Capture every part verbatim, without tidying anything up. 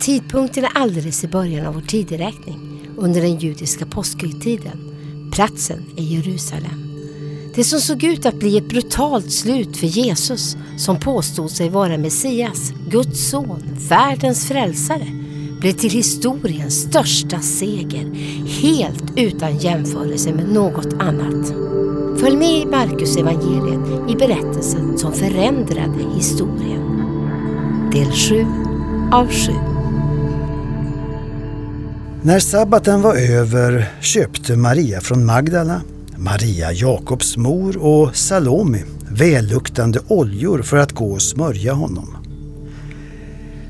Tidpunkten är alldeles i början av vår tideräkning, under den judiska påskhögtiden. Platsen är Jerusalem. Det som såg ut att bli ett brutalt slut för Jesus, som påstod sig vara Messias, Guds son, världens frälsare, blev till historiens största seger, helt utan jämförelse med något annat. Följ med i Markusevangeliet i berättelsen som förändrade historien. Del sju av sju. När sabbaten var över köpte Maria från Magdalena, Maria Jakobs mor och Salomi välluktande oljor för att gå och smörja honom.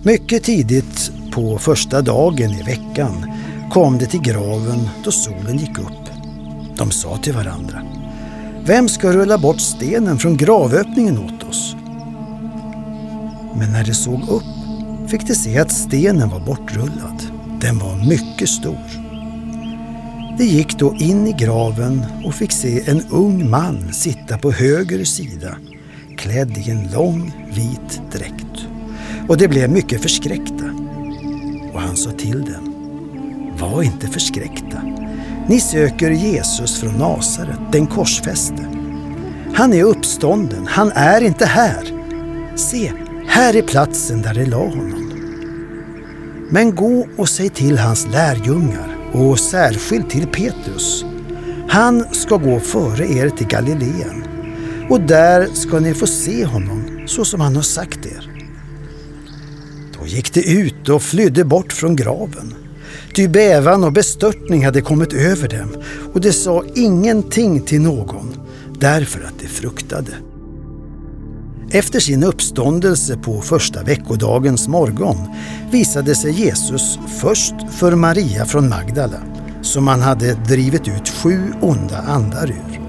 Mycket tidigt på första dagen i veckan kom de till graven då solen gick upp. De sa till varandra: "Vem ska rulla bort stenen från gravöppningen åt oss?" Men när de såg upp fick de se att stenen var bortrullad. Den var mycket stor. De gick då in i graven och fick se en ung man sitta på höger sida, klädd i en lång vit dräkt. Och de blev mycket förskräckta. Och han sa till dem: "Var inte förskräckta. Ni söker Jesus från Nazaret, den korsfäste. Han är uppstånden, han är inte här. Se, här är platsen där de la honom. Men gå och säg till hans lärjungar och särskilt till Petrus: han ska gå före er till Galileen, och där ska ni få se honom så som han har sagt er." Då gick de ut och flydde bort från graven. Ty bävan och bestörtning hade kommit över dem, och de sa ingenting till någon, därför att de fruktade. Efter sin uppståndelse på första veckodagens morgon visade sig Jesus först för Maria från Magdala, som han hade drivit ut sju onda andar ur.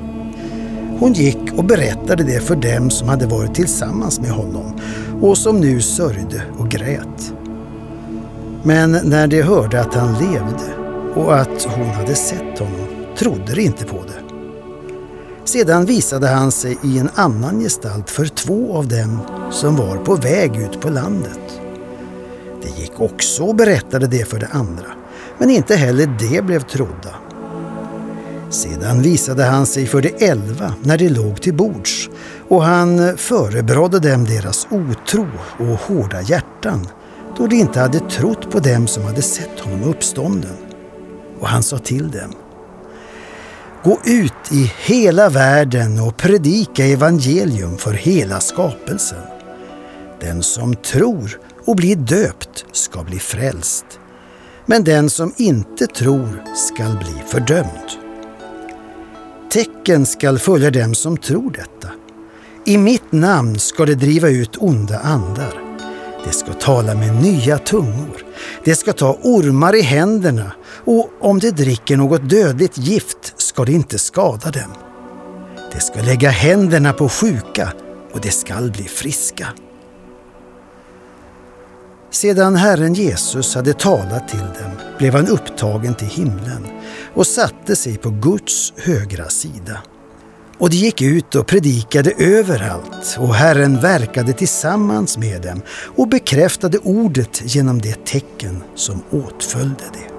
Hon gick och berättade det för dem som hade varit tillsammans med honom och som nu sörjde och grät. Men när de hörde att han levde och att hon hade sett honom trodde de inte på det. Sedan visade han sig i en annan gestalt för två av dem som var på väg ut på landet. De gick också och berättade det för de andra, men inte heller det blev trodda. Sedan visade han sig för de elva när de låg till bords, och han förebrådde dem deras otro och hårda hjärtan, då de inte hade trott på dem som hade sett honom uppstånden. Och han sa till dem: "Gå ut i hela världen och predika evangelium för hela skapelsen. Den som tror och blir döpt ska bli frälst, men den som inte tror ska bli fördömd. Tecken ska följa dem som tror detta. I mitt namn ska de driva ut onda andar. De ska tala med nya tungor. De ska ta ormar i händerna, och om de dricker något dödligt gift ska det inte skada dem. De ska lägga händerna på sjuka, och de ska bli friska." Sedan Herren Jesus hade talat till dem blev han upptagen till himlen och satte sig på Guds högra sida. Och de gick ut och predikade överallt, och Herren verkade tillsammans med dem och bekräftade ordet genom det tecken som åtföljde det.